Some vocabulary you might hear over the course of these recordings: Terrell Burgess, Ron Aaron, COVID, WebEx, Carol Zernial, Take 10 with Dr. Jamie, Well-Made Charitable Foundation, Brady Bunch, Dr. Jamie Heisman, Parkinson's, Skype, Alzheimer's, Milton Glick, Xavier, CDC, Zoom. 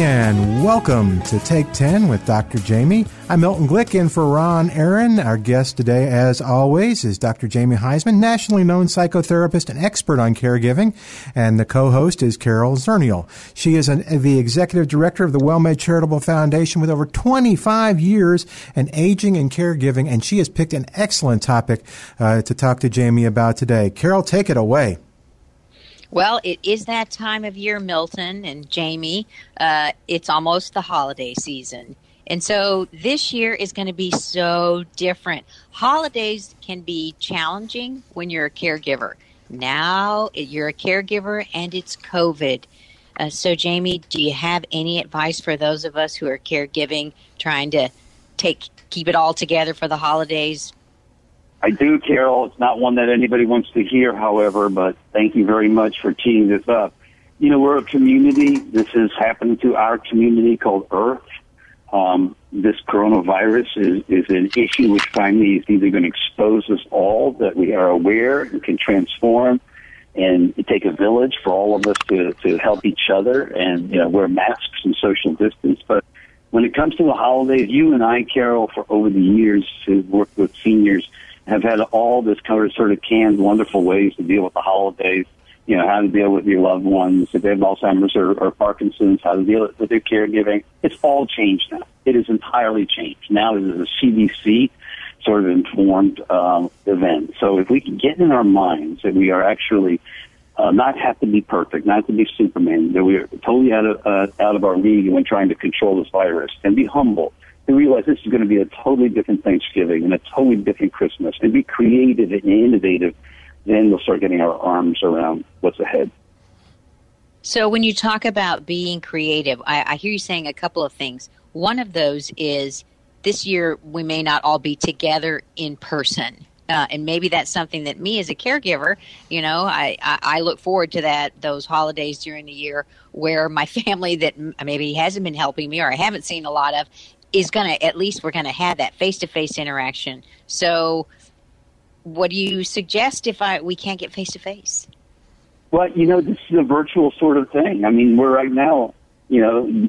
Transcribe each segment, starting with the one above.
And welcome to Take 10 with Dr. Jamie. I'm Milton Glick in for Ron Aaron. Our guest today, as always, is Dr. Jamie Heisman, nationally known psychotherapist and expert on caregiving. And the co-host is Carol Zernial. She is the executive director of the Well-Made Charitable Foundation with over 25 years in aging and caregiving. And she has picked an excellent topic to talk to Jamie about today. Carol, take it away. Well, it is that time of year, Milton and Jamie. It's almost the holiday season. And so this year is going to be so different. Holidays can be challenging when you're a caregiver. Now you're a caregiver and it's COVID. So, Jamie, do you have any advice for those of us who are caregiving, trying to keep it all together for the holidays? I do, Carol. It's not one that anybody wants to hear, however, but thank you very much for teeing this up. You know, we're a community. This is happening to our community called Earth. This coronavirus is an issue which finally is either going to expose us all that we are aware and can transform and take a village for all of us to help each other and, you know, wear masks and social distance. But when it comes to the holidays, you and I, Carol, for over the years who've worked with seniors, have had all this kind of sort of canned, wonderful ways to deal with the holidays, you know, how to deal with your loved ones, if they have Alzheimer's or Parkinson's, how to deal with their caregiving. It's all changed now. It is entirely changed. Now it is a CDC sort of informed event. So if we can get in our minds that we are actually not have to be perfect, not to be Superman, that we are totally out of our league when trying to control this virus, and be humble, to realize this is going to be a totally different Thanksgiving and a totally different Christmas, and be creative and innovative, then we'll start getting our arms around what's ahead. So when you talk about being creative, I hear you saying a couple of things. One of those is this year we may not all be together in person. And maybe that's something that me as a caregiver, you know, I look forward to those holidays during the year where my family that maybe hasn't been helping me or I haven't seen a lot of is going to, at least we're going to have that face-to-face interaction. So what do you suggest if we can't get face-to-face? Well, you know, this is a virtual sort of thing. I mean, we're right now, you know,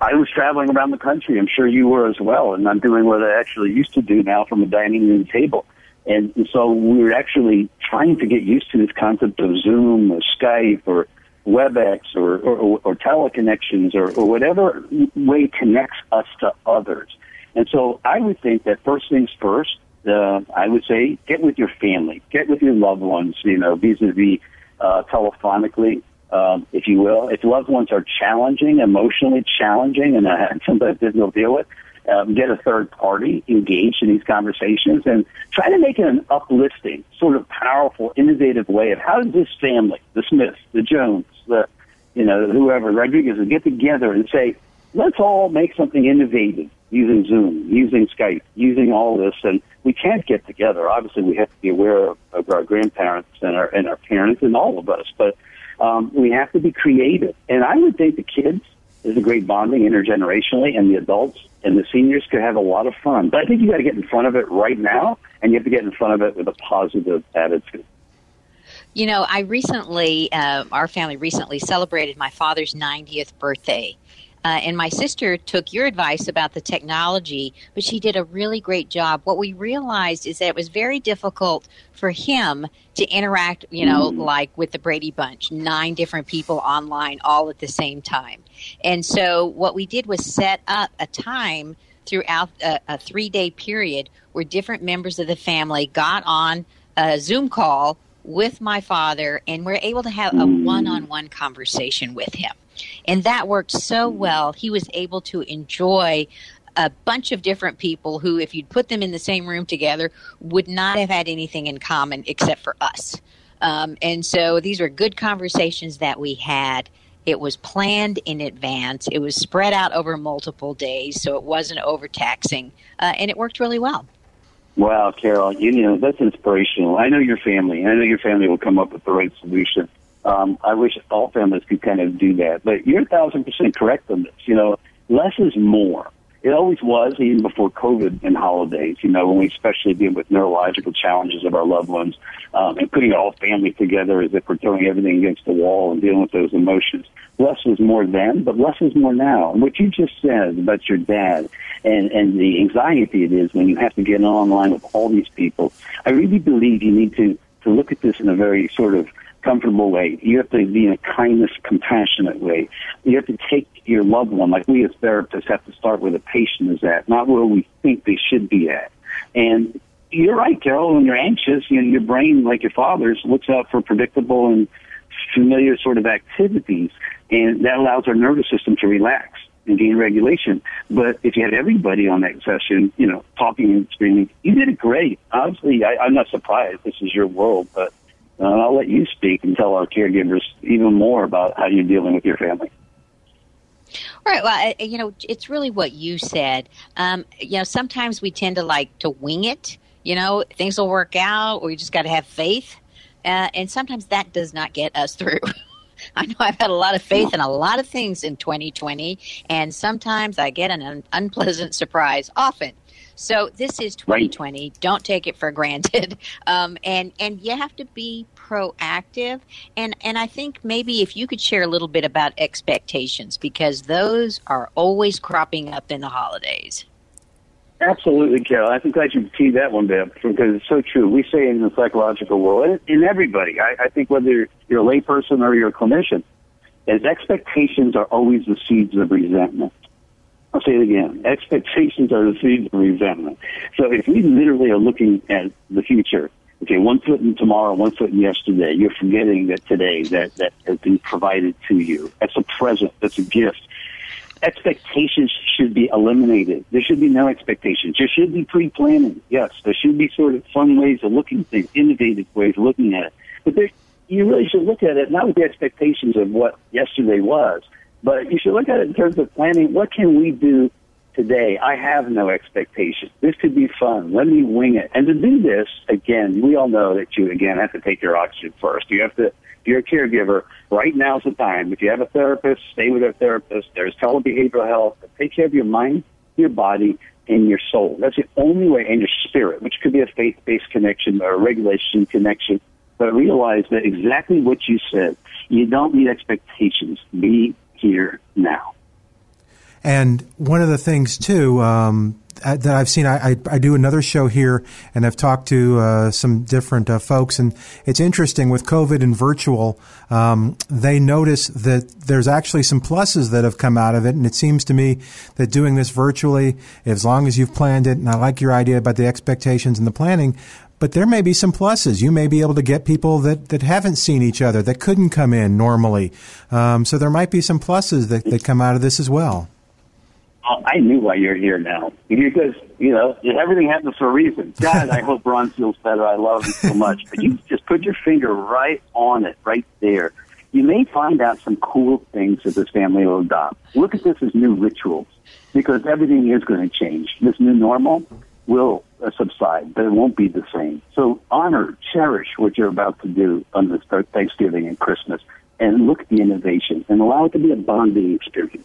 I was traveling around the country. I'm sure you were as well. And I'm doing what I actually used to do now from a dining room table. And so we're actually trying to get used to this concept of Zoom or Skype or WebEx or teleconnections or whatever way connects us to others. And so I would think that first things first, I would say get with your family, get with your loved ones, you know, vis-a-vis telephonically, if you will. If loved ones are challenging, emotionally challenging, and sometimes they'll deal with, get a third party engaged in these conversations and try to make it an uplifting, sort of powerful, innovative way of how does this family, the Smiths, the Jones, the, you know, whoever, Rodriguez, get together and say, let's all make something innovative using Zoom, using Skype, using all this. And we can't get together. Obviously, we have to be aware of our grandparents and our parents and all of us. But we have to be creative. And I would think the kids, there's a great bonding intergenerationally, and the adults and the seniors could have a lot of fun. But I think you got to get in front of it right now, and you have to get in front of it with a positive attitude. You know, I recently, our family recently celebrated my father's 90th birthday. And my sister took your advice about the technology, but she did a really great job. What we realized is that it was very difficult for him to interact, you know, like with the Brady Bunch, 9 different people online all at the same time. And so what we did was set up a time throughout a 3-day period where different members of the family got on a Zoom call with my father and we're able to have a one-on-one conversation with him. And that worked so well. He was able to enjoy a bunch of different people who, if you'd put them in the same room together, would not have had anything in common except for us. And so these were good conversations that we had. It was planned in advance. It was spread out over multiple days, so it wasn't overtaxing. And it worked really well. Wow, Carol, you know, that's inspirational. I know your family. I know your family will come up with the right solution. I wish all families could kind of do that. But you're 1,000% correct on this. You know, less is more. It always was, even before COVID and holidays, you know, when we especially deal with neurological challenges of our loved ones, and putting all family together as if we're throwing everything against the wall and dealing with those emotions. Less was more then, but less is more now. And what you just said about your dad and the anxiety it is when you have to get online with all these people, I really believe you need to look at this in a very sort of comfortable way. You have to be in a kindness, compassionate way. You have to take your loved one, like we as therapists have to start where the patient is at, not where we think they should be at. And you're right, Carol, when you're anxious, you know, your brain, like your father's, looks out for predictable and familiar sort of activities, and that allows our nervous system to relax and gain regulation. But if you had everybody on that session, you know, talking and screaming, you did it great. Obviously, I'm not surprised. This is your world, but I'll let you speak and tell our caregivers even more about how you're dealing with your family. All right. Well, you know, it's really what you said. You know, sometimes we tend to like to wing it. You know, things will work out, or you just got to have faith. And sometimes that does not get us through. I know I've had a lot of faith in a lot of things in 2020, and sometimes I get an unpleasant surprise often. So this is 2020. Right. Don't take it for granted. And you have to be proactive. And I think maybe if you could share a little bit about expectations, because those are always cropping up in the holidays. Absolutely, Carol. I'm glad you teed that one up because it's so true. We say in the psychological world, and everybody, I think whether you're a layperson or you're a clinician, is expectations are always the seeds of resentment. I'll say it again. Expectations are the seeds of resentment. So if we literally are looking at the future, okay, one foot in tomorrow, one foot in yesterday, you're forgetting that today that has been provided to you. That's a present. That's a gift. Expectations should be eliminated. There should be no expectations. There should be pre-planning. Yes, there should be sort of fun ways of looking at things, innovative ways of looking at it. But you really should look at it not with the expectations of what yesterday was, but you should look at it in terms of planning. What can we do today? I have no expectations. This could be fun. Let me wing it. And to do this, again, we all know that you, again, have to take your oxygen first. You have to, if you're a caregiver, right now's the time. If you have a therapist, stay with a therapist. There's telebehavioral health. Take care of your mind, your body, and your soul. That's the only way, and your spirit, which could be a faith-based connection or a regulation connection. But realize that exactly what you said, you don't need expectations. Be here now. And one of the things, too, that I've seen, I do another show here, and I've talked to some different folks, and it's interesting with COVID and virtual, they notice that there's actually some pluses that have come out of it, and it seems to me that doing this virtually, as long as you've planned it, and I like your idea about the expectations and the planning, but there may be some pluses. You may be able to get people that haven't seen each other, that couldn't come in normally. So there might be some pluses that come out of this as well. I knew why you're here now. Because, you know, everything happens for a reason. God, I hope Ron feels better. I love him so much. But you just put your finger right on it, right there. You may find out some cool things that this family will adopt. Look at this as new rituals because everything is going to change. This new normal will subside, but it won't be the same. So honor, cherish what you're about to do on this Thanksgiving and Christmas, and look at the innovation and allow it to be a bonding experience.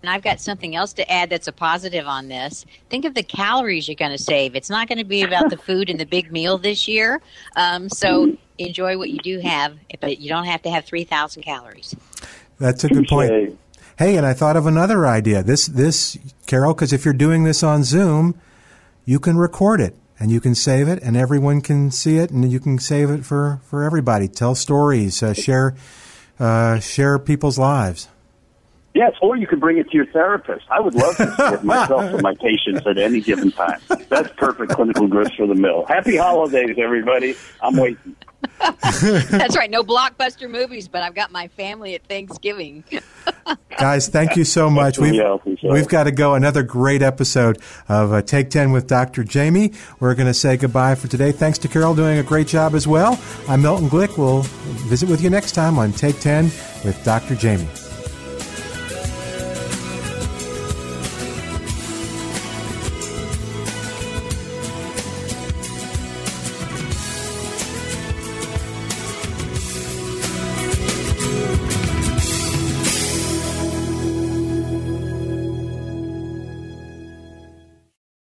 And I've got something else to add that's a positive on this. Think of the calories you're going to save. It's not going to be about the food and the big meal this year. So enjoy what you do have, but you don't have to have 3,000 calories. That's a good point. Hey, and I thought of another idea. This Carol, because if you're doing this on Zoom, you can record it, and you can save it, and everyone can see it, and you can save it for everybody. Tell stories, share people's lives. Yes, or you can bring it to your therapist. I would love to with myself and my patients at any given time. That's perfect clinical grist for the mill. Happy holidays, everybody. I'm waiting. That's right. No blockbuster movies, but I've got my family at Thanksgiving. Guys, thank you so much. We've got to go. Another great episode of Take 10 with Dr. Jamie. We're going to say goodbye for today. Thanks to Carol doing a great job as well. I'm Milton Glick. We'll visit with you next time on Take 10 with Dr. Jamie.